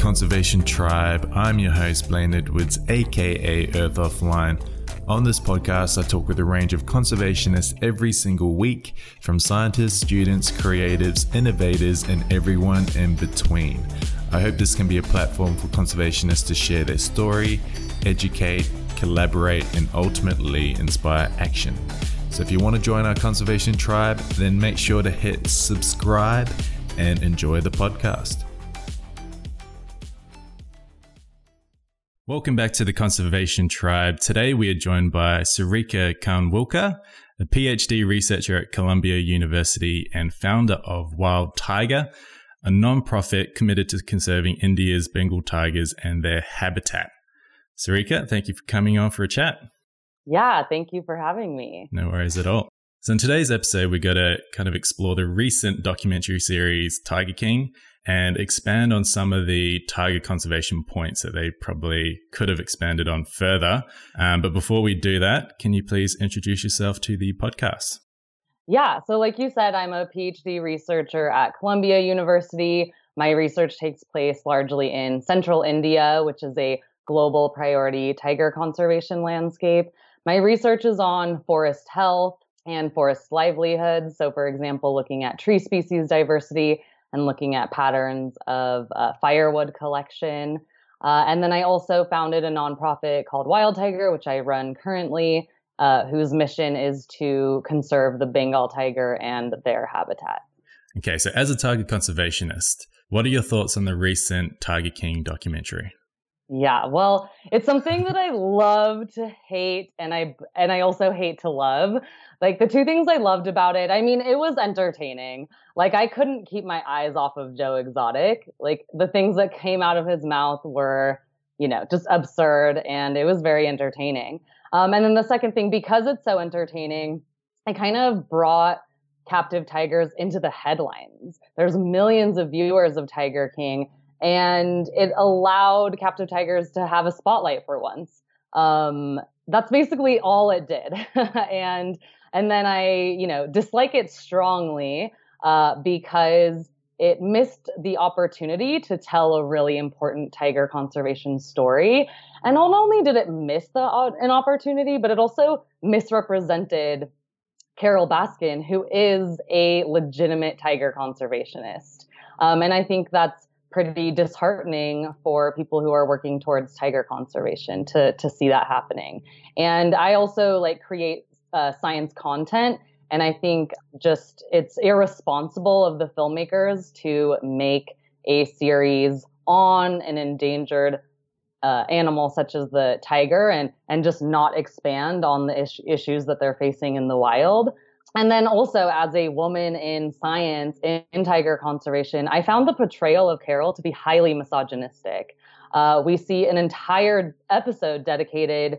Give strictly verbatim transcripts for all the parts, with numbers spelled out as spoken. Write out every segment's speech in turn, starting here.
Conservation Tribe. I'm your host, Blaine Edwards, aka Earth Offline. On this podcast, I talk with a range of conservationists every single week, from scientists, students, creatives, innovators, and everyone in between. I hope this can be a platform for conservationists to share their story, educate, collaborate, and ultimately inspire action. So if you want to join our conservation tribe, then make sure to hit subscribe and enjoy the podcast. Welcome back to the Conservation Tribe. Today we are joined by Sarika Khanwilkar, a PhD researcher at Columbia University and founder of Wild Tiger, a non-profit committed to conserving India's Bengal tigers and their habitat. Sarika, thank you for coming on for a chat. Yeah, thank you for having me. No worries at all. So in today's episode, we're going to kind of explore the recent documentary series Tiger King and expand on some of the tiger conservation points that they probably could have expanded on further. Um, but before we do that, can you please introduce yourself to the podcast? Yeah, so like you said, I'm a PhD researcher at Columbia University. My research takes place largely in central India, which is a global priority tiger conservation landscape. My research is on forest health and forest livelihoods. So, for example, looking at tree species diversity and looking at patterns of uh, firewood collection. Uh, and then I also founded a nonprofit called Wild Tiger, which I run currently, uh, whose mission is to conserve the Bengal tiger and their habitat. Okay, so as a tiger conservationist, what are your thoughts on the recent Tiger King documentary? Yeah, well, it's something that I love to hate and I and I also hate to love. Like the two things I loved about it, I mean, it was entertaining. Like I couldn't keep my eyes off of Joe Exotic. Like the things that came out of his mouth were, you know, just absurd, and it was very entertaining. Um, and then the second thing, because it's so entertaining, I kind of brought captive tigers into the headlines. There's millions of viewers of Tiger King, and it allowed captive tigers to have a spotlight for once. Um, that's basically all it did. and and then I, you know, dislike it strongly uh, because it missed the opportunity to tell a really important tiger conservation story. And not only did it miss the an opportunity, but it also misrepresented Carole Baskin, who is a legitimate tiger conservationist. Um, and I think that's pretty disheartening for people who are working towards tiger conservation to to see that happening. And I also like create uh, science content, and I think just it's irresponsible of the filmmakers to make a series on an endangered uh, animal such as the tiger and and just not expand on the is- issues that they're facing in the wild. And then also, as a woman in science, in, in tiger conservation, I found the portrayal of Carole to be highly misogynistic. Uh, we see an entire episode dedicated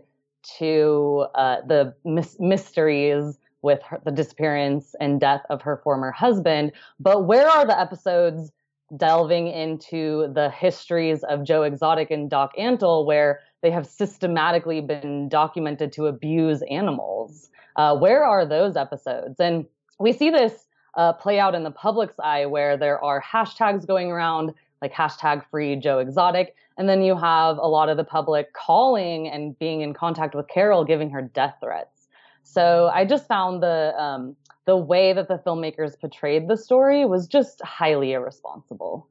to uh, the mis- mysteries with her, the disappearance and death of her former husband. But where are the episodes delving into the histories of Joe Exotic and Doc Antle, where they have systematically been documented to abuse animals? Uh, where are those episodes? And we see this uh, play out in the public's eye, where there are hashtags going around, like hashtag free Joe Exotic. And then you have a lot of the public calling and being in contact with Carole, giving her death threats. So I just found the um, the way that the filmmakers portrayed the story was just highly irresponsible.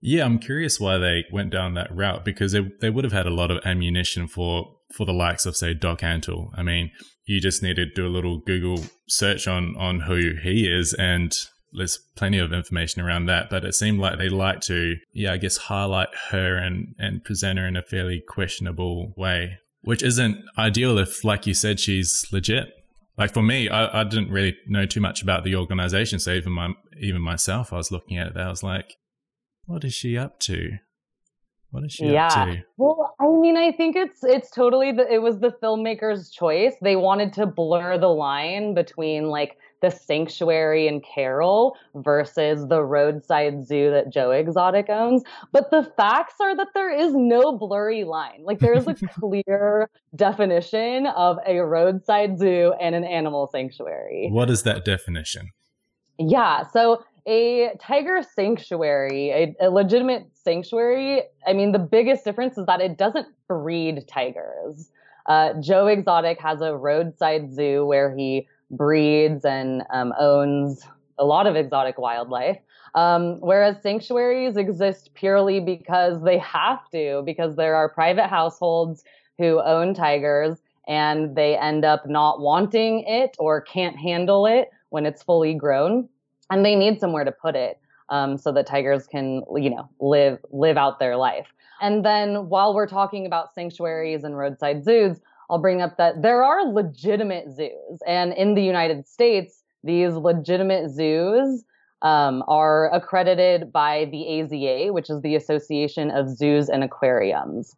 Yeah, I'm curious why they went down that route, because they, they would have had a lot of ammunition for, for the likes of, say, Doc Antle. I mean, you just need to do a little Google search on, on who he is, and there's plenty of information around that. But it seemed like they liked to, yeah, I guess, highlight her and, and present her in a fairly questionable way, which isn't ideal if, like you said, she's legit. Like for me, I, I didn't really know too much about the organization. So even my even myself, I was looking at it, I was like, what is she up to? What is she yeah. up to? Well, I mean, I think it's it's totally the, it was the filmmaker's choice. They wanted to blur the line between like the sanctuary and Carole versus the roadside zoo that Joe Exotic owns. But the facts are that there is no blurry line. Like there is a clear definition of a roadside zoo and an animal sanctuary. What is that definition? Yeah, so a tiger sanctuary, a, a legitimate sanctuary, I mean, the biggest difference is that it doesn't breed tigers. Uh, Joe Exotic has a roadside zoo where he breeds and um, owns a lot of exotic wildlife, um, whereas sanctuaries exist purely because they have to, because there are private households who own tigers and they end up not wanting it or can't handle it when it's fully grown, and they need somewhere to put it um, so that tigers can, you know, live live out their life. And then while we're talking about sanctuaries and roadside zoos, I'll bring up that there are legitimate zoos, and in the United States, these legitimate zoos um, are accredited by the A Z A, which is the Association of Zoos and Aquariums.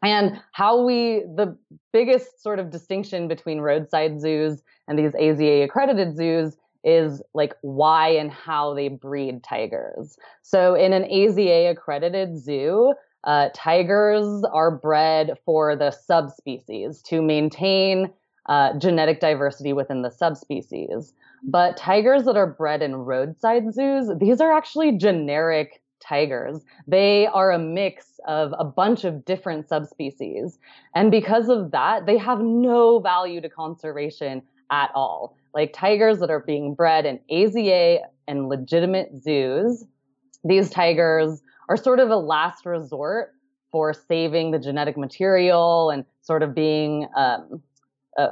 And how we, the biggest sort of distinction between roadside zoos and these A Z A accredited zoos is like why and how they breed tigers. So in an A Z A accredited zoo, uh, tigers are bred for the subspecies to maintain Uh, genetic diversity within the subspecies. But tigers that are bred in roadside zoos, these are actually generic tigers. They are a mix of a bunch of different subspecies. And because of that, they have no value to conservation at all. Like tigers that are being bred in A Z A and legitimate zoos, these tigers are sort of a last resort for saving the genetic material and sort of being um,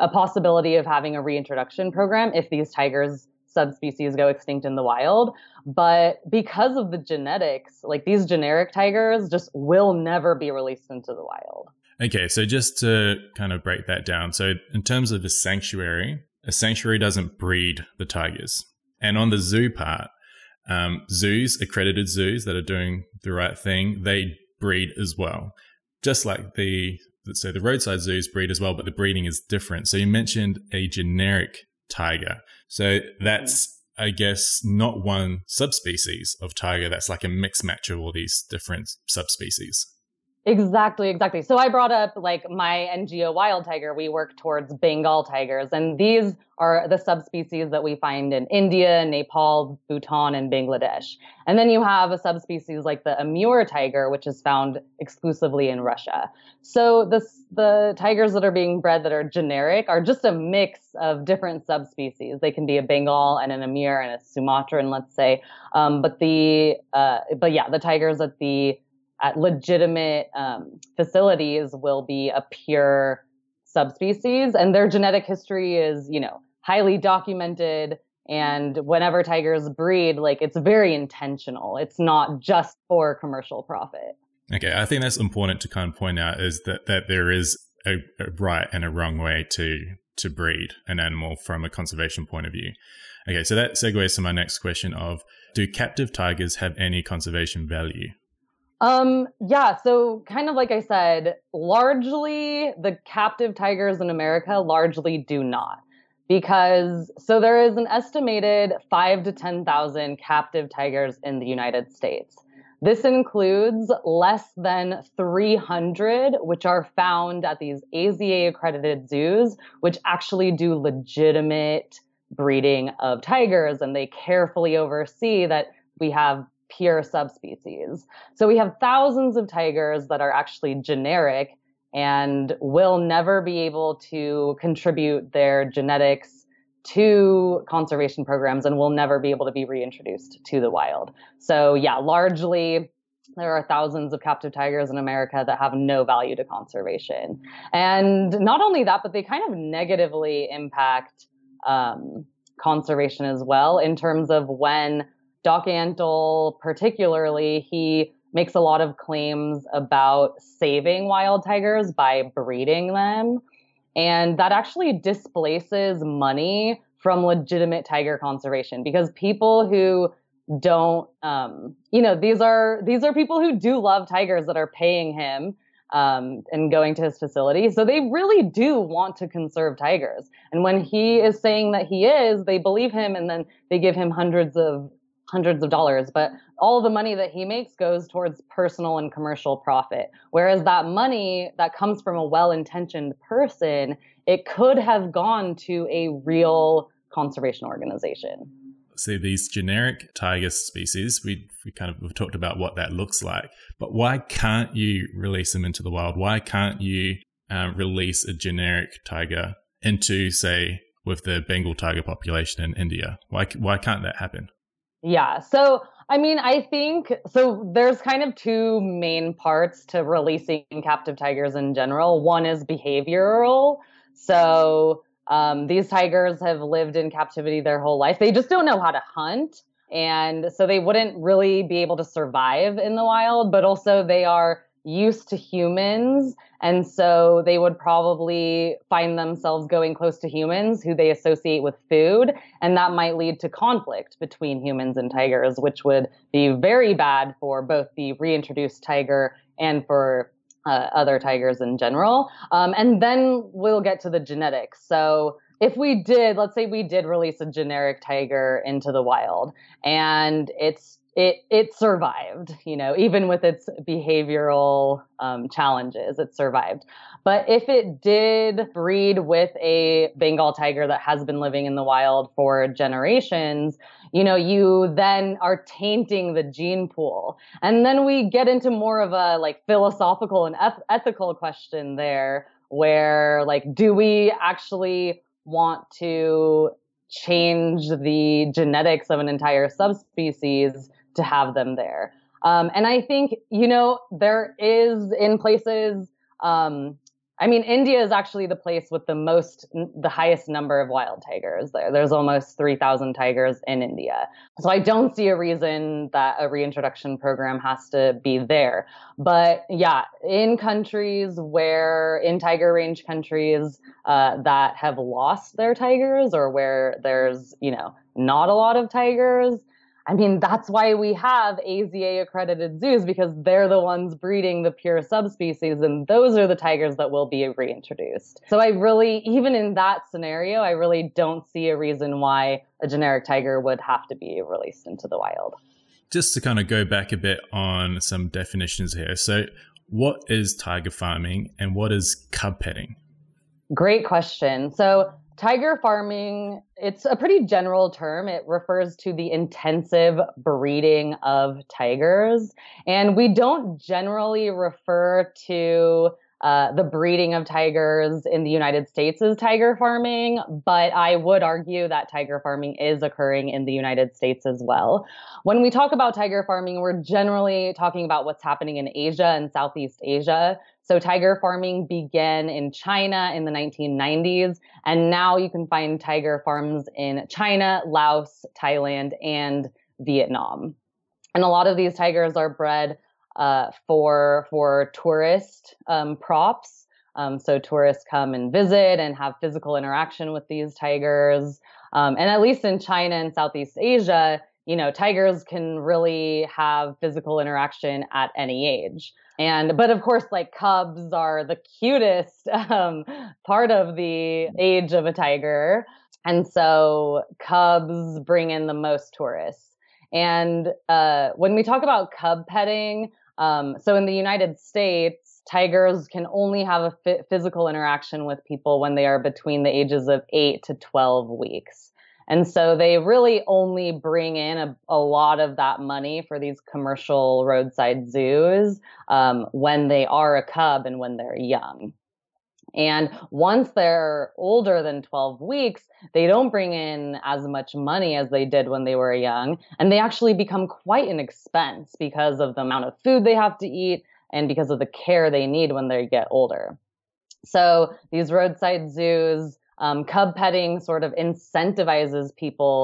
a possibility of having a reintroduction program if these tigers subspecies go extinct in the wild. But because of the genetics, like these generic tigers just will never be released into the wild. Okay, so just to kind of break that down. So in terms of a sanctuary, a sanctuary doesn't breed the tigers. And on the zoo part, um, zoos, accredited zoos that are doing the right thing, they breed as well. Just like the So the roadside zoos breed as well, but the breeding is different. So you mentioned a generic tiger. So that's, I guess, not one subspecies of tiger. That's like a mix match of all these different subspecies. Exactly, exactly. So I brought up like my N G O Wild Tiger. We work towards Bengal tigers, and these are the subspecies that we find in India, Nepal, Bhutan, and Bangladesh. And then you have a subspecies like the Amur tiger, which is found exclusively in Russia. So this, the tigers that are being bred that are generic are just a mix of different subspecies. They can be a Bengal and an Amur and a Sumatran, let's say. Um, but the uh, but yeah, the tigers at the at legitimate um, facilities will be a pure subspecies, and their genetic history is, you know, highly documented. And whenever tigers breed, like it's very intentional. It's not just for commercial profit. Okay. I think that's important to kind of point out is that, that there is a, a right and a wrong way to, to breed an animal from a conservation point of view. Okay. So that segues to my next question of, do captive tigers have any conservation value? Um, yeah, so kind of like I said, largely the captive tigers in America largely do not, because so there is an estimated five to ten thousand captive tigers in the United States. This includes less than three hundred, which are found at these A Z A accredited zoos, which actually do legitimate breeding of tigers, and they carefully oversee that we have pure subspecies. So we have thousands of tigers that are actually generic and will never be able to contribute their genetics to conservation programs and will never be able to be reintroduced to the wild. So yeah, largely there are thousands of captive tigers in America that have no value to conservation. And not only that, but they kind of negatively impact um, conservation as well, in terms of when Doc Antle, particularly, he makes a lot of claims about saving wild tigers by breeding them. And that actually displaces money from legitimate tiger conservation, because people who don't, um, you know, these are these are people who do love tigers that are paying him um, and going to his facility. So they really do want to conserve tigers. And when he is saying that he is, they believe him, and then they give him hundreds of hundreds of dollars, but all the money that he makes goes towards personal and commercial profit. Whereas that money that comes from a well-intentioned person, it could have gone to a real conservation organization. see these generic tiger species. We we kind of we've talked about what that looks like, but why can't you release them into the wild? Why can't you uh, release a generic tiger into, say, with the Bengal tiger population in India? Why why can't that happen? Yeah. So, I mean, I think, so there's kind of two main parts to releasing captive tigers in general. One is behavioral. So um, these tigers have lived in captivity their whole life. They just don't know how to hunt. And so they wouldn't really be able to survive in the wild, but also they are used to humans. And so they would probably find themselves going close to humans who they associate with food. And that might lead to conflict between humans and tigers, which would be very bad for both the reintroduced tiger and for uh, other tigers in general. Um, and then we'll get to the genetics. So if we did, let's say we did release a generic tiger into the wild and it's It it survived, you know, even with its behavioral um, challenges, it survived. But if it did breed with a Bengal tiger that has been living in the wild for generations, you know, you then are tainting the gene pool. And then we get into more of a like philosophical and eth- ethical question there, where like, do we actually want to change the genetics of an entire subspecies to have them there? Um, and I think, you know, there is in places, um, I mean, India is actually the place with the most, the highest number of wild tigers there. There's almost three thousand tigers in India. So I don't see a reason that a reintroduction program has to be there. But yeah, in countries where, in tiger range countries uh, that have lost their tigers or where there's, you know, not a lot of tigers, I mean, that's why we have A Z A accredited zoos, because they're the ones breeding the pure subspecies, and those are the tigers that will be reintroduced. So I really, even in that scenario, I really don't see a reason why a generic tiger would have to be released into the wild. Just to kind of go back a bit on some definitions here. So what is tiger farming and what is cub petting? Great question. So tiger farming, it's a pretty general term. It refers to the intensive breeding of tigers. And we don't generally refer to uh, the breeding of tigers in the United States as tiger farming, but I would argue that tiger farming is occurring in the United States as well. When we talk about tiger farming, we're generally talking about what's happening in Asia and Southeast Asia. So tiger farming began in China in the nineteen nineties, and now you can find tiger farms in China, Laos, Thailand, and Vietnam. And a lot of these tigers are bred uh, for for tourist um, props. Um, so tourists come and visit and have physical interaction with these tigers. Um, and at least in China and Southeast Asia, you know, tigers can really have physical interaction at any age. And, but of course, like cubs are the cutest um, part of the age of a tiger. And so cubs bring in the most tourists. And uh, when we talk about cub petting, um, so in the United States, tigers can only have a f- physical interaction with people when they are between the ages of eight to twelve weeks. And so they really only bring in a, a lot of that money for these commercial roadside zoos um, when they are a cub and when they're young. And once they're older than twelve weeks, they don't bring in as much money as they did when they were young. And they actually become quite an expense because of the amount of food they have to eat and because of the care they need when they get older. So these roadside zoos, Um, cub petting sort of incentivizes people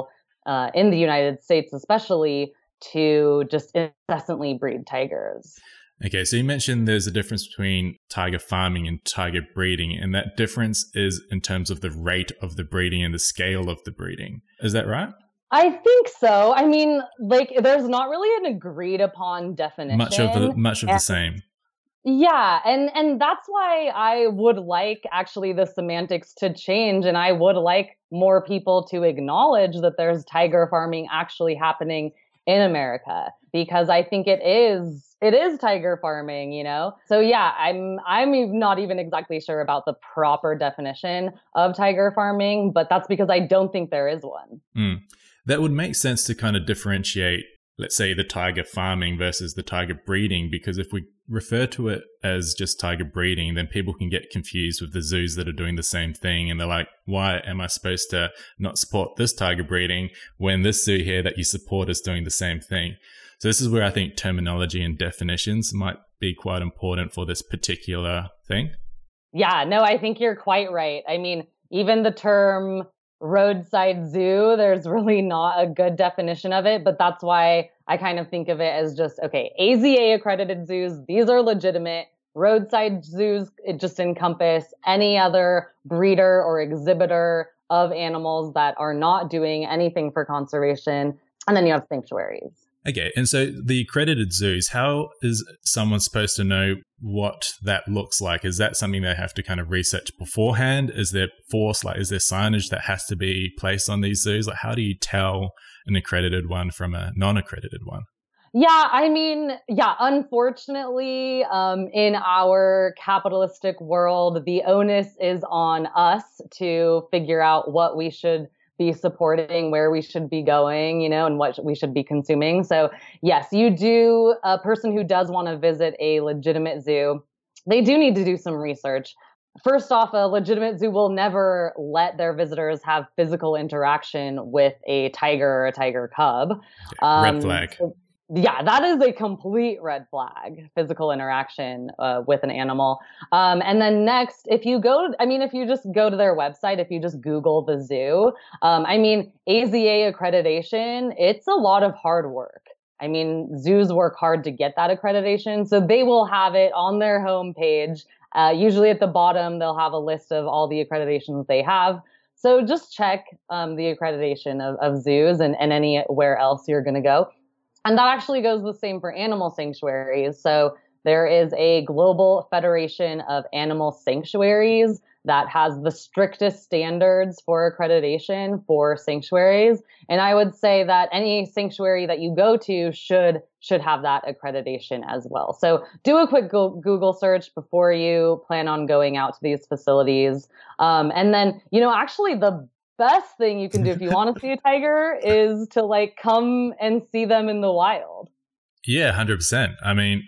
uh, in the United States, especially, to just incessantly breed tigers. Okay, so you mentioned there's a difference between tiger farming and tiger breeding, and that difference is in terms of the rate of the breeding and the scale of the breeding. Is that right? I think so. I mean, like, there's not really an agreed upon definition. Much of the, much of and- the same. Yeah, and, and that's why I would like actually the semantics to change, and I would like more people to acknowledge that there's tiger farming actually happening in America, because I think it is it is tiger farming, you know? So yeah, I'm I'm not even exactly sure about the proper definition of tiger farming, but that's because I don't think there is one. Mm. that would make sense to kind of differentiate, let's say, the tiger farming versus the tiger breeding, because if we refer to it as just tiger breeding, then people can get confused with the zoos that are doing the same thing. And they're like, why am I supposed to not support this tiger breeding when this zoo here that you support is doing the same thing? So this is where I think terminology and definitions might be quite important for this particular thing. Yeah, no, I think you're quite right. I mean, even the term roadside zoo, there's really not a good definition of it, but that's why I kind of think of it as just, okay, A Z A accredited zoos, these are legitimate. Roadside zoos, it just encompass any other breeder or exhibitor of animals that are not doing anything for conservation. And then you have sanctuaries. Okay. And so the accredited zoos, how is someone supposed to know what that looks like? Is that something they have to kind of research beforehand? Is there force, like, is there signage that has to be placed on these zoos? Like, how do you tell an accredited one from a non-accredited one? Yeah. I mean, yeah, unfortunately, um, in our capitalistic world, the onus is on us to figure out what we should be supporting, where we should be going, you know, and what we should be consuming. So yes, you do, a person who does want to visit a legitimate zoo, they do need to do some research. First off, a legitimate zoo will never let their visitors have physical interaction with a tiger or a tiger cub. Um, red flag. So, yeah, that is a complete red flag, physical interaction uh, with an animal. Um, and then next, if you go, I mean, if you just go to their website, if you just Google the zoo, um, I mean, A Z A accreditation, it's a lot of hard work. I mean, zoos work hard to get that accreditation. So they will have it on their homepage. Uh, usually at the bottom, they'll have a list of all the accreditations they have. So just check um, the accreditation of, of zoos and, and anywhere else you're going to go. And that actually goes the same for animal sanctuaries. So there is a Global Federation of Animal Sanctuaries that has the strictest standards for accreditation for sanctuaries. And I would say that any sanctuary that you go to should should have that accreditation as well. So do a quick Google search before you plan on going out to these facilities. Um, and then, you know, actually the best thing you can do if you want to see a tiger is to like come and see them in the wild. Yeah, one hundred percent. I mean,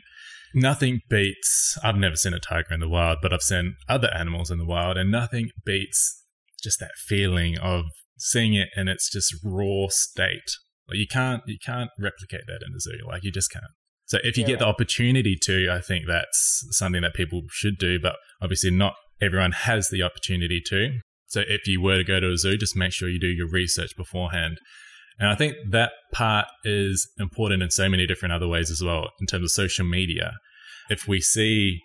nothing beats, I've never seen a tiger in the wild, but I've seen other animals in the wild, and nothing beats just that feeling of seeing it in its just raw state. Like you can't, you can't replicate that in a zoo. Like you just can't. So if you yeah. get the opportunity to, I think that's something that people should do, but obviously not everyone has the opportunity to. So if you were to go to a zoo, just make sure you do your research beforehand. And I think that part is important in so many different other ways as well, in terms of social media. If we see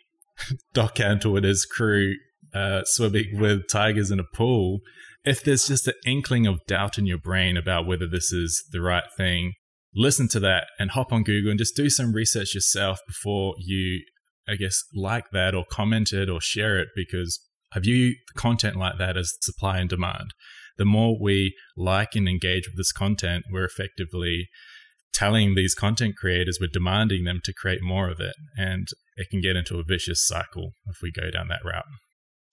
Doc Antle and his crew uh, swimming with tigers in a pool, if there's just an inkling of doubt in your brain about whether this is the right thing, listen to that and hop on Google and just do some research yourself before you, I guess, like that or comment it or share it, because I view content like that as supply and demand. The more we like and engage with this content, we're effectively telling these content creators, we're demanding them to create more of it. And it can get into a vicious cycle if we go down that route.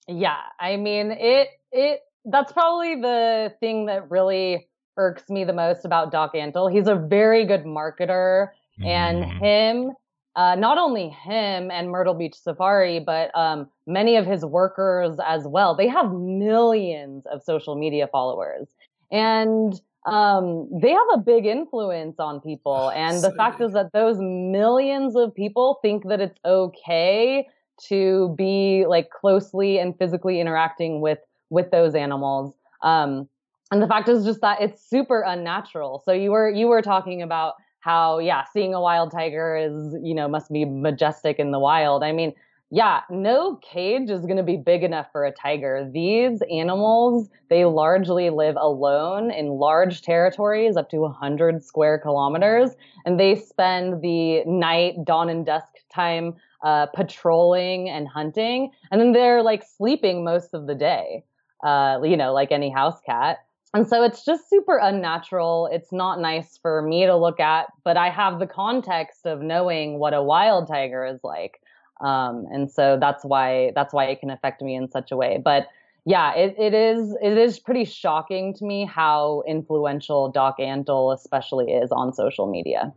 Yeah, I mean, it it that's probably the thing that really irks me the most about Doc Antle. He's a very good marketer, and mm. him... Uh, not only him and Myrtle Beach Safari, but um, many of his workers as well. They have millions of social media followers, and um, they have a big influence on people. And the fact is that those millions of people think that it's okay to be like closely and physically interacting with with those animals. Um, and the fact is just that it's super unnatural. So you were you were talking about how, yeah, seeing a wild tiger is, you know, must be majestic in the wild. I mean, yeah, no cage is going to be big enough for a tiger. These animals, they largely live alone in large territories, up to one hundred square kilometers. And they spend the night, dawn and dusk time uh, patrolling and hunting. And then they're like sleeping most of the day, uh, you know, like any house cat. And so it's just super unnatural. It's not nice for me to look at, but I have the context of knowing what a wild tiger is like. Um, and so that's why that's why it can affect me in such a way. But yeah, it, it is it is pretty shocking to me how influential Doc Antle especially is on social media.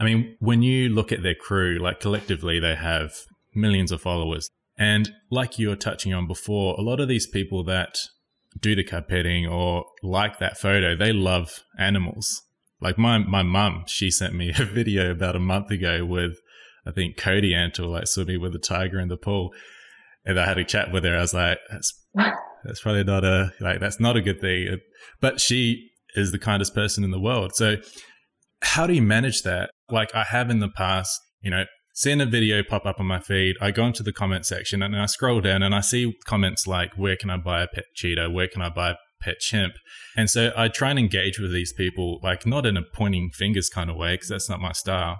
I mean, when you look at their crew, like collectively, they have millions of followers. And like you were touching on before, a lot of these people that do the cub petting or like that photo, they love animals. Like my my mum, she sent me a video about a month ago with, I think, Cody Antle, like swimming with a tiger in the pool. And I had a chat with her. I was like, that's, that's probably not a, like, that's not a good thing. But she is the kindest person in the world. So how do you manage that? Like I have in the past, you know, seen a video pop up on my feed. I go into the comment section and I scroll down and I see comments like, where can I buy a pet cheetah? Where can I buy a pet chimp? And so I try and engage with these people, like not in a pointing fingers kind of way, because that's not my style.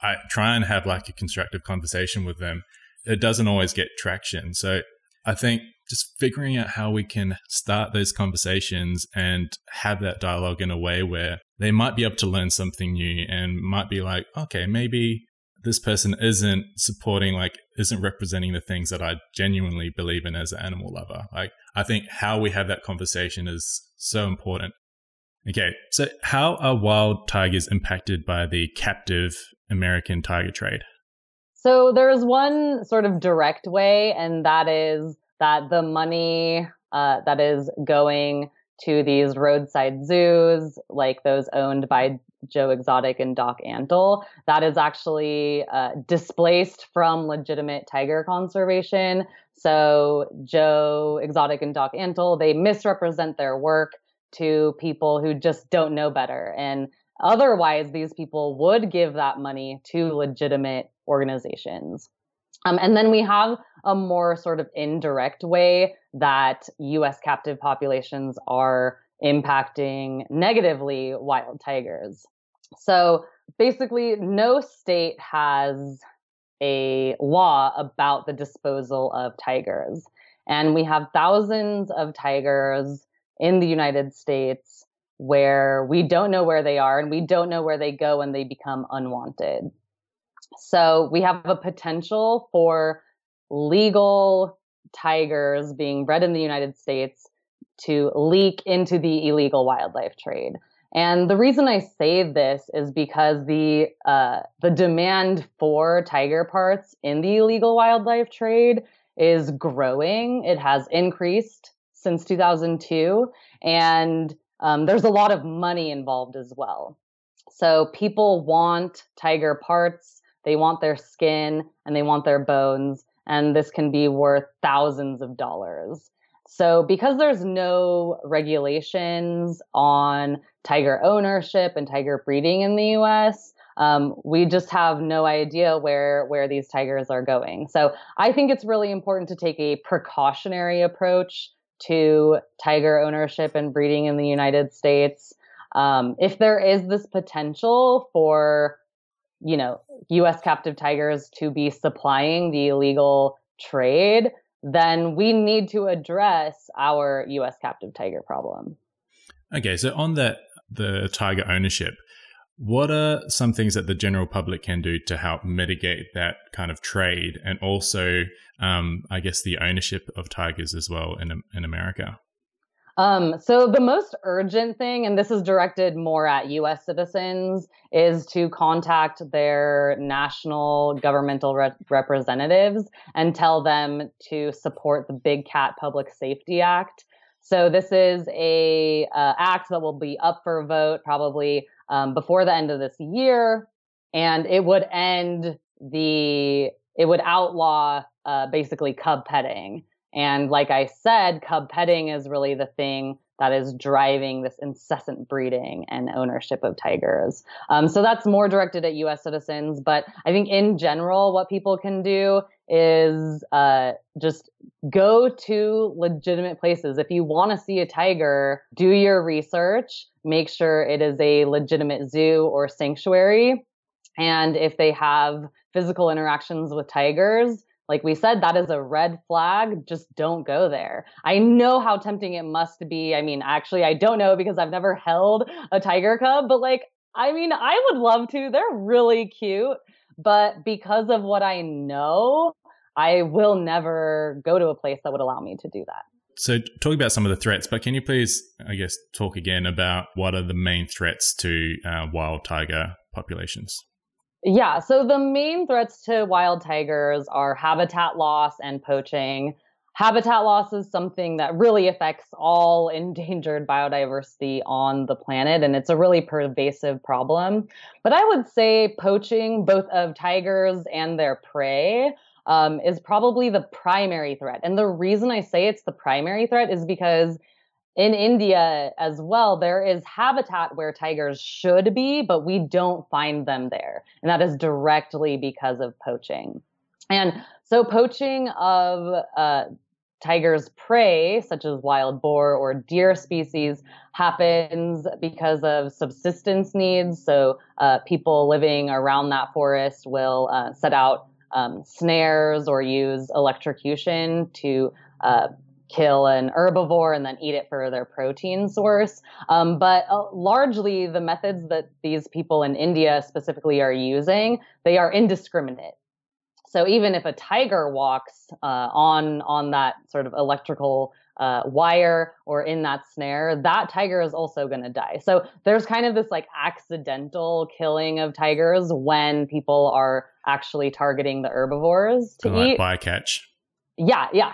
I try and have like a constructive conversation with them. It doesn't always get traction. So I think just figuring out how we can start those conversations and have that dialogue in a way where they might be able to learn something new and might be like, okay, maybe this person isn't supporting, like isn't representing the things that I genuinely believe in as an animal lover. Like I think how we have that conversation is so important. Okay, so how are wild tigers impacted by the captive American tiger trade? So there is one sort of direct way, and that is that the money uh, that is going to these roadside zoos, like those owned by Joe Exotic and Doc Antle, that is actually uh, displaced from legitimate tiger conservation. So Joe Exotic and Doc Antle, they misrepresent their work to people who just don't know better. And otherwise, these people would give that money to legitimate organizations. Um, and then we have a more sort of indirect way that U S captive populations are impacting negatively wild tigers. So basically, no state has a law about the disposal of tigers. And we have thousands of tigers in the United States where we don't know where they are and we don't know where they go when they become unwanted. So we have a potential for legal tigers being bred in the United States to leak into the illegal wildlife trade. And the reason I say this is because the uh, the demand for tiger parts in the illegal wildlife trade is growing. It has increased since two thousand two, and um, there's a lot of money involved as well. So people want tiger parts, they want their skin, and they want their bones, and this can be worth thousands of dollars. So because there's no regulations on tiger ownership and tiger breeding in the U S, um, we just have no idea where, where these tigers are going. So I think it's really important to take a precautionary approach to tiger ownership and breeding in the United States. Um, if there is this potential for, you know, U S captive tigers to be supplying the illegal trade, then we need to address our U S captive tiger problem. Okay, so on that, the tiger ownership, what are some things that the general public can do to help mitigate that kind of trade and also, um, I guess, the ownership of tigers as well in in America? Um, so the most urgent thing, and this is directed more at U S citizens, is to contact their national governmental re- representatives and tell them to support the Big Cat Public Safety Act. So this is a uh, act that will be up for vote probably um, before the end of this year, and it would end the it would outlaw uh, basically cub petting. And like I said, cub petting is really the thing that is driving this incessant breeding and ownership of tigers. Um, so that's more directed at U S citizens. But I think in general, what people can do is uh, just go to legitimate places. If you want to see a tiger, do your research, make sure it is a legitimate zoo or sanctuary. And if they have physical interactions with tigers, like we said, that is a red flag. Just don't go there. I know how tempting it must be. I mean, actually, I don't know because I've never held a tiger cub, but like, I mean, I would love to. They're really cute. But because of what I know, I will never go to a place that would allow me to do that. So talking about some of the threats, but can you please, I guess, talk again about what are the main threats to uh, wild tiger populations? Yeah, so the main threats to wild tigers are habitat loss and poaching. Habitat loss is something that really affects all endangered biodiversity on the planet, and it's a really pervasive problem. But I would say poaching, both of tigers and their prey, um, is probably the primary threat. And the reason I say it's the primary threat is because in India as well, there is habitat where tigers should be, but we don't find them there. And that is directly because of poaching. And so poaching of uh, tigers' prey, such as wild boar or deer species, happens because of subsistence needs. So uh, people living around that forest will uh, set out um, snares or use electrocution to uh, kill an herbivore and then eat it for their protein source. Um, but uh, largely the methods that these people in India specifically are using, they are indiscriminate. So even if a tiger walks uh, on on that sort of electrical uh, wire or in that snare, that tiger is also going to die. So there's kind of this like accidental killing of tigers when people are actually targeting the herbivores to eat. Like bycatch. Yeah, yeah,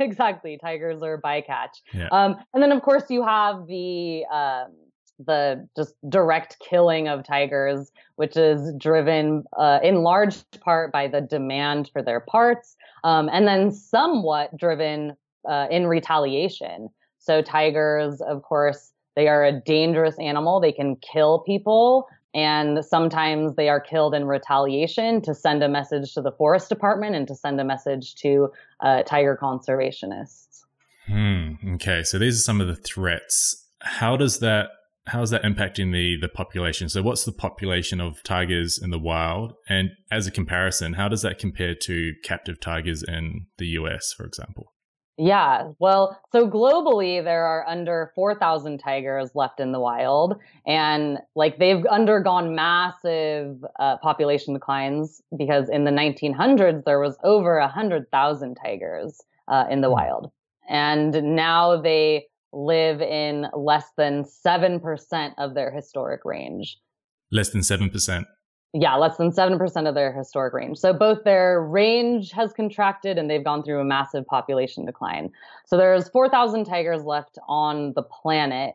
exactly. Tigers are bycatch. Yeah. Um, and then of course you have the um, the just direct killing of tigers, which is driven uh, in large part by the demand for their parts, um, and then somewhat driven uh, in retaliation. So tigers, of course, they are a dangerous animal. They can kill people, and sometimes they are killed in retaliation to send a message to the forest department and to send a message to uh, tiger conservationists. Hmm. Okay. So these are some of the threats. How does that How is that impacting the, the population? So what's the population of tigers in the wild? And as a comparison, how does that compare to captive tigers in the U S, for example? Yeah, well, so globally, there are under four thousand tigers left in the wild. And like they've undergone massive uh, population declines because in the nineteen hundreds, there was over one hundred thousand tigers uh, in the wild. And now they live in less than seven percent of their historic range. Less than seven percent? Yeah, less than seven percent of their historic range. So both their range has contracted and they've gone through a massive population decline. So there's four thousand tigers left on the planet.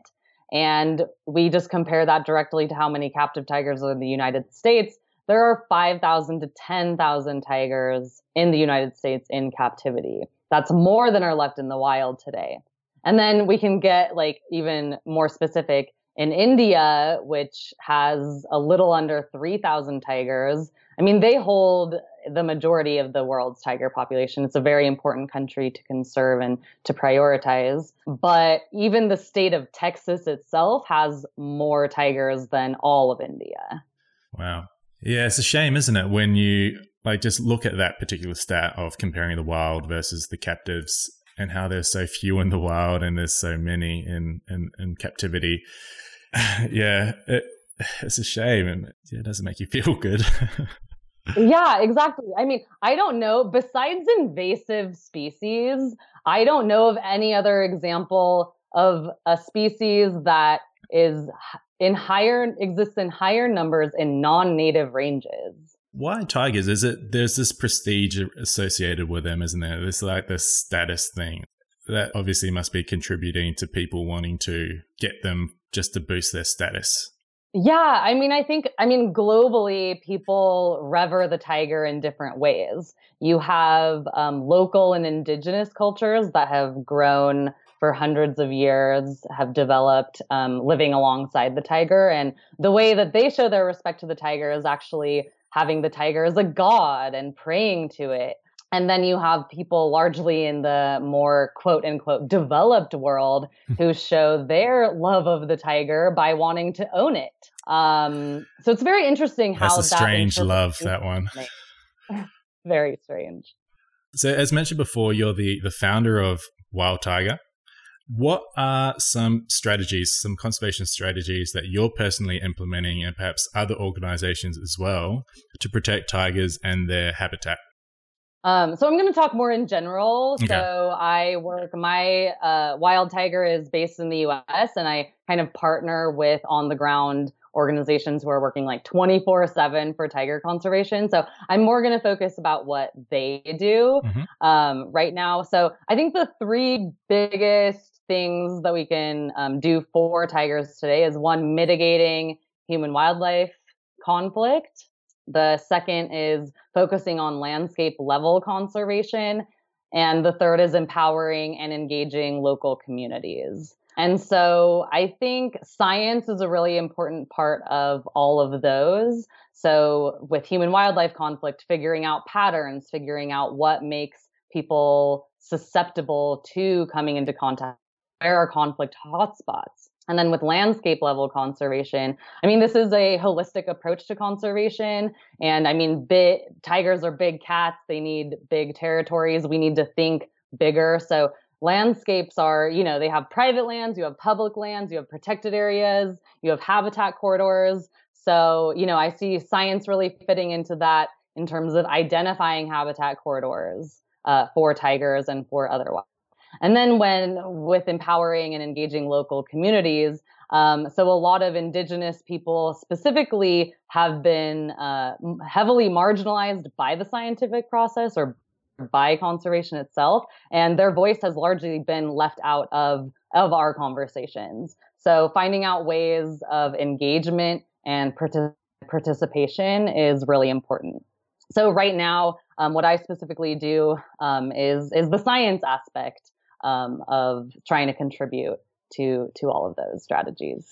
And we just compare that directly to how many captive tigers are in the United States. There are five thousand to ten thousand tigers in the United States in captivity. That's more than are left in the wild today. And then we can get like even more specific in India, which has a little under three thousand tigers. I mean, they hold the majority of the world's tiger population. It's a very important country to conserve and to prioritize. But even the state of Texas itself has more tigers than all of India. Wow. Yeah, it's a shame, isn't it, when you like just look at that particular stat of comparing the wild versus the captives, and how there's so few in the wild and there's so many in, in, in captivity. Yeah, it, it's a shame, and it doesn't make you feel good. Yeah, exactly. I mean, I don't know. Besides invasive species, I don't know of any other example of a species that is in higher exists in higher numbers in non-native ranges. Why tigers? Is it there's this prestige associated with them, isn't there? This like this status thing that obviously must be contributing to people wanting to get them just to boost their status. Yeah, I mean, I think, I mean, globally, people revere the tiger in different ways. You have um, local and indigenous cultures that have grown for hundreds of years, have developed um, living alongside the tiger, and the way that they show their respect to the tiger is actually having the tiger as a god and praying to it. And then you have people largely in the more quote unquote developed world who show their love of the tiger by wanting to own it. Um, so it's very interesting how that's a strange that love, that one. Very strange. So as mentioned before, you're the, the founder of Wild Tiger. What are some strategies, some conservation strategies that you're personally implementing and perhaps other organizations as well to protect tigers and their habitat? Um, so I'm going to talk more in general. Okay. So I work, my uh, Wild Tiger is based in the U S, and I kind of partner with on-the-ground organizations who are working like twenty-four seven for tiger conservation. So I'm more going to focus about what they do mm-hmm. um, right now. So I think the three biggest things that we can um, do for tigers today is, one, mitigating human wildlife conflict. The second is focusing on landscape level conservation. And the third is empowering and engaging local communities. And so I think science is a really important part of all of those. So with human wildlife conflict, figuring out patterns, figuring out what makes people susceptible to coming into contact, where are conflict hotspots? And then with landscape level conservation, I mean, this is a holistic approach to conservation. And I mean, big, tigers are big cats. They need big territories. We need to think bigger. So landscapes are, you know, they have private lands, you have public lands, you have protected areas, you have habitat corridors. So, you know, I see science really fitting into that in terms of identifying habitat corridors uh, for tigers and for other wildlife. And then when with empowering and engaging local communities, um, so a lot of indigenous people specifically have been uh, heavily marginalized by the scientific process or by conservation itself, and their voice has largely been left out of, of our conversations. So finding out ways of engagement and partic- participation is really important. So right now, um, what I specifically do um, is is the science aspect Um, of trying to contribute to to all of those strategies.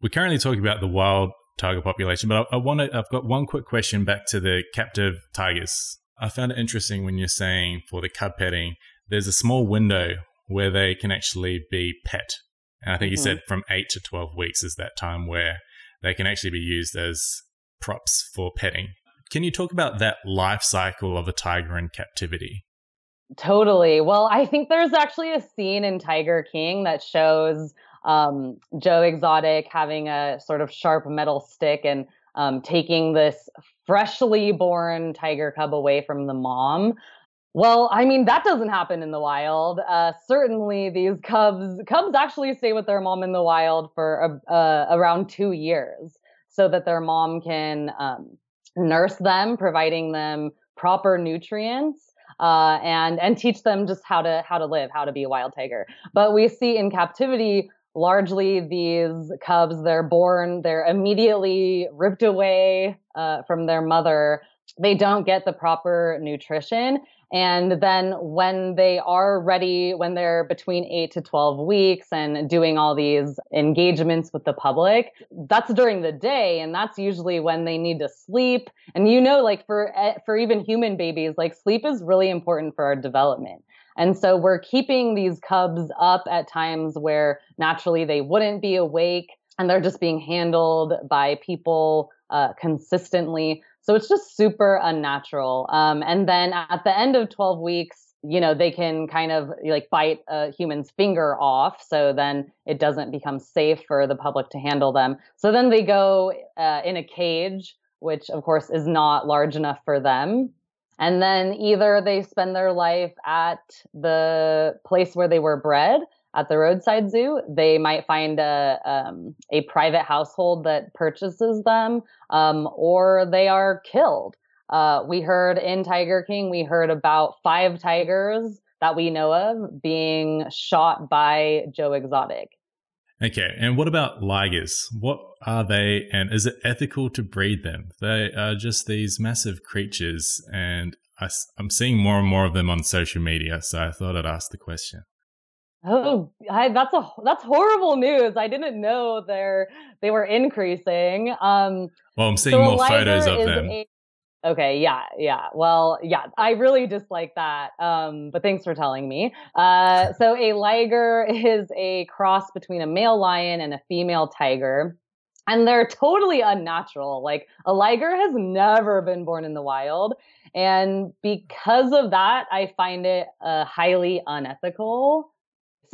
We're currently talking about the wild tiger population, but I, I want to. I've got one quick question back to the captive tigers. I found it interesting when you're saying for the cub petting, there's a small window where they can actually be pet, and I think you mm-hmm. said from eight to twelve weeks is that time where they can actually be used as props for petting. Can you talk about that life cycle of a tiger in captivity? Totally. Well, I think there's actually a scene in Tiger King that shows um, Joe Exotic having a sort of sharp metal stick and um, taking this freshly born tiger cub away from the mom. Well, I mean, that doesn't happen in the wild. Uh, certainly, these cubs cubs actually stay with their mom in the wild for uh, uh, around two years so that their mom can um, nurse them, providing them proper nutrients. Uh, and and teach them just how to how to live, how to be a wild tiger. But we see in captivity, largely these cubs, they're born, they're immediately ripped away uh, from their mother. They don't get the proper nutrition. And then when they are ready, when they're between eight to twelve weeks and doing all these engagements with the public, that's during the day. And that's usually when they need to sleep. And, you know, like for for even human babies, like sleep is really important for our development. And so we're keeping these cubs up at times where naturally they wouldn't be awake, and they're just being handled by people uh, consistently. So it's just super unnatural. Um, and then at the end of twelve weeks, you know, they can kind of like bite a human's finger off. So then it doesn't become safe for the public to handle them. So then they go uh, in a cage, which of course is not large enough for them. And then either they spend their life at the place where they were bred, at the roadside zoo. They might find a um, a private household that purchases them, um, or they are killed. Uh, we heard in Tiger King, we heard about five tigers that we know of being shot by Joe Exotic. Okay, and what about ligers? What are they, and is it ethical to breed them? They are just these massive creatures, and I, I'm seeing more and more of them on social media, so I thought I'd ask the question. Oh, I, that's a that's horrible news. I didn't know they're they were increasing. Um, well, I'm seeing so more photos of them. A, okay, yeah, yeah. Well, yeah, I really dislike that. Um, but thanks for telling me. Uh, so a liger is a cross between a male lion and a female tiger, and they're totally unnatural. Like a liger has never been born in the wild, and because of that, I find it uh, highly unethical.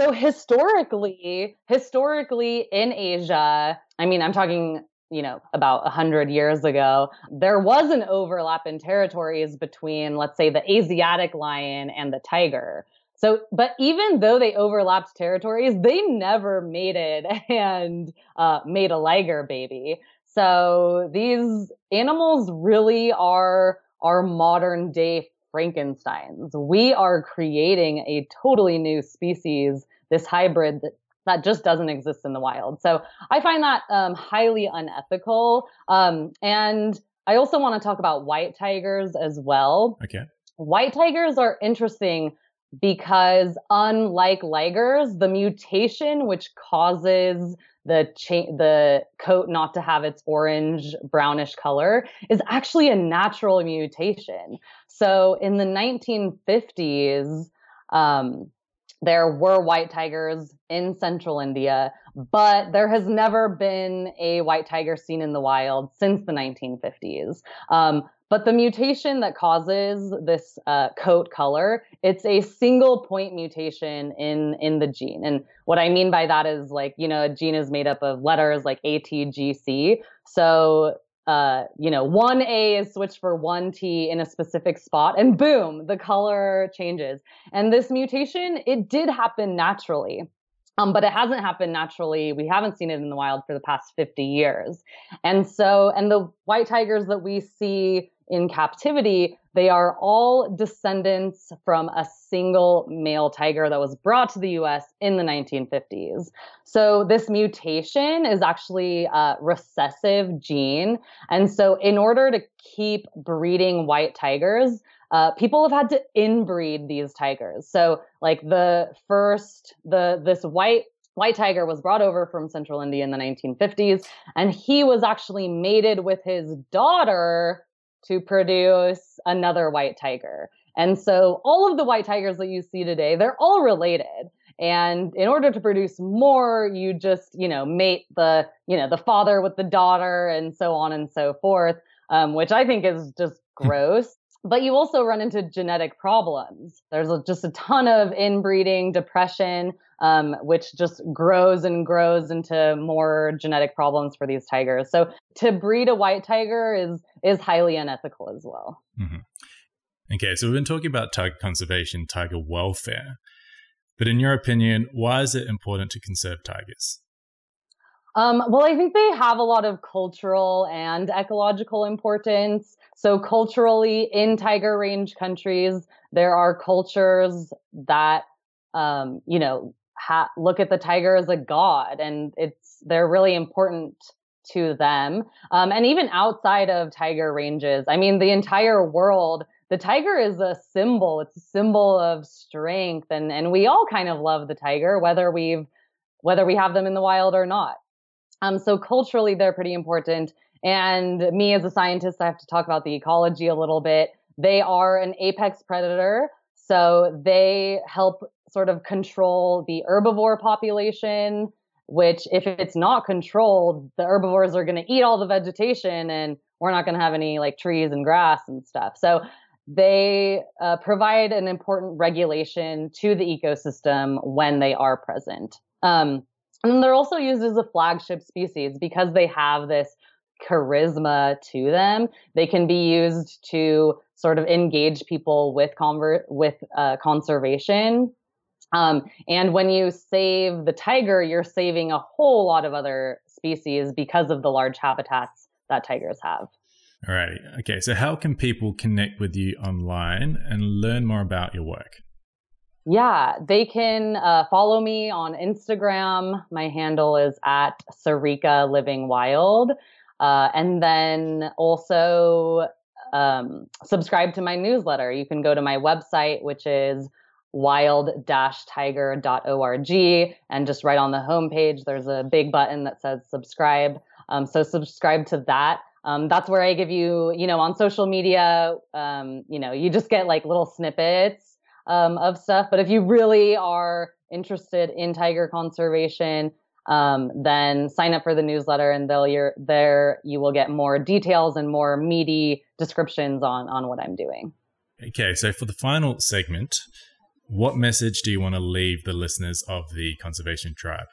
So historically, historically in Asia, I mean, I'm talking you know, about one hundred years ago, there was an overlap in territories between, let's say, the Asiatic lion and the tiger. So, but even though they overlapped territories, they never mated and uh, made a liger baby. So these animals really are our modern day Frankensteins. We are creating a totally new species, this hybrid that that just doesn't exist in the wild. So I find that um, highly unethical. Um, and I also want to talk about white tigers as well. Okay. White tigers are interesting because, unlike ligers, the mutation which causes the cha- the coat not to have its orange brownish color is actually a natural mutation. So in the nineteen fifties, um, there were white tigers in central India, but there has never been a white tiger seen in the wild since the nineteen fifties. Um, but the mutation that causes this uh, coat color, it's a single point mutation in, in the gene. And what I mean by that is, like, you know, a gene is made up of letters like A, T, G, C. So, uh, you know, one A is switched for one T in a specific spot, and boom, the color changes. And this mutation, it did happen naturally. Um, but it hasn't happened naturally. We haven't seen it in the wild for the past fifty years. And so, and the white tigers that we see in captivity, they are all descendants from a single male tiger that was brought to the U S in the nineteen fifties. So this mutation is actually a recessive gene. And so in order to keep breeding white tigers, Uh, people have had to inbreed these tigers. So, like, the first, the this white white tiger was brought over from central India in the nineteen fifties, and he was actually mated with his daughter to produce another white tiger. And so all of the white tigers that you see today, they're all related. And in order to produce more, you just, you know, mate the, you know, the father with the daughter, and so on and so forth, um, which I think is just gross. But you also run into genetic problems. There's a, just a ton of inbreeding, depression, um, which just grows and grows into more genetic problems for these tigers. So to breed a white tiger is is highly unethical as well. Mm-hmm. Okay, so we've been talking about tiger conservation, tiger welfare. But in your opinion, why is it important to conserve tigers? Um, well, I think they have a lot of cultural and ecological importance. So culturally, in tiger range countries, there are cultures that, um, you know, ha- look at the tiger as a god, and it's they're really important to them. Um, and even outside of tiger ranges, I mean, the entire world, the tiger is a symbol. It's a symbol of strength, and and we all kind of love the tiger, whether we've whether we have them in the wild or not. Um, so culturally, they're pretty important. And me as a scientist, I have to talk about the ecology a little bit. They are an apex predator, so they help sort of control the herbivore population, which if it's not controlled, the herbivores are going to eat all the vegetation, and we're not going to have any, like, trees and grass and stuff. So they uh, provide an important regulation to the ecosystem when they are present. Um, and they're also used as a flagship species because they have this charisma to them. They can be used to sort of engage people with conver- with uh, conservation. Um, and when you save the tiger, you're saving a whole lot of other species because of the large habitats that tigers have. All right. Okay. So how can people connect with you online and learn more about your work? Yeah, they can uh, follow me on Instagram. My handle is at Sarika Living Wild. Uh, and then also um, subscribe to my newsletter. You can go to my website, which is wild dash tiger dot org. And just right on the homepage, there's a big button that says subscribe. Um, so subscribe to that. Um, that's where I give you, you know, on social media, um, you know, you just get like little snippets Um, of stuff. But if you really are interested in tiger conservation, um, then sign up for the newsletter, and they'll, you're, there you will get more details and more meaty descriptions on, on what I'm doing. Okay, so for the final segment, what message do you want to leave the listeners of the Conservation Tribe?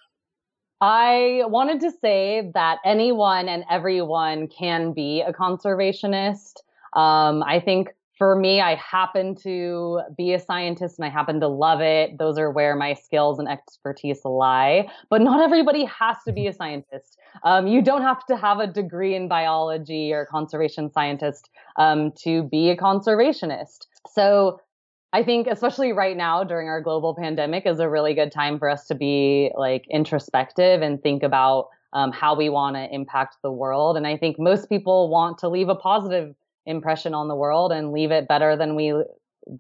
I wanted to say that anyone and everyone can be a conservationist. Um, I think for me, I happen to be a scientist and I happen to love it. Those are where my skills and expertise lie. But not everybody has to be a scientist. Um, you don't have to have a degree in biology or conservation scientist um, to be a conservationist. So I think especially right now during our global pandemic is a really good time for us to be like introspective and think about um, how we want to impact the world. And I think most people want to leave a positive impression on the world and leave it better than we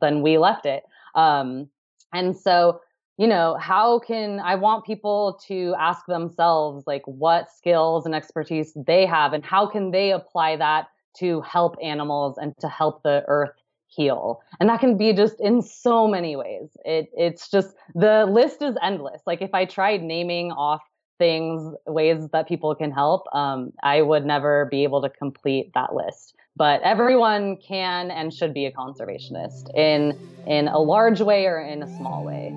than we left it. Um, and so, you know, how can I want people to ask themselves like what skills and expertise they have and how can they apply that to help animals and to help the earth heal. And that can be just in so many ways. It it's just the list is endless. Like if I tried naming off things, ways that people can help, um, I would never be able to complete that list. But everyone can and should be a conservationist in in a large way or in a small way.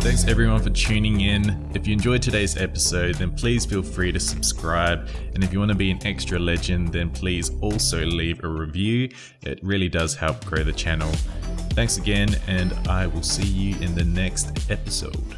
Thanks everyone for tuning in. If you enjoyed today's episode, then please feel free to subscribe. And if you want to be an extra legend, then please also leave a review. It really does help grow the channel. Thanks again, and I will see you in the next episode.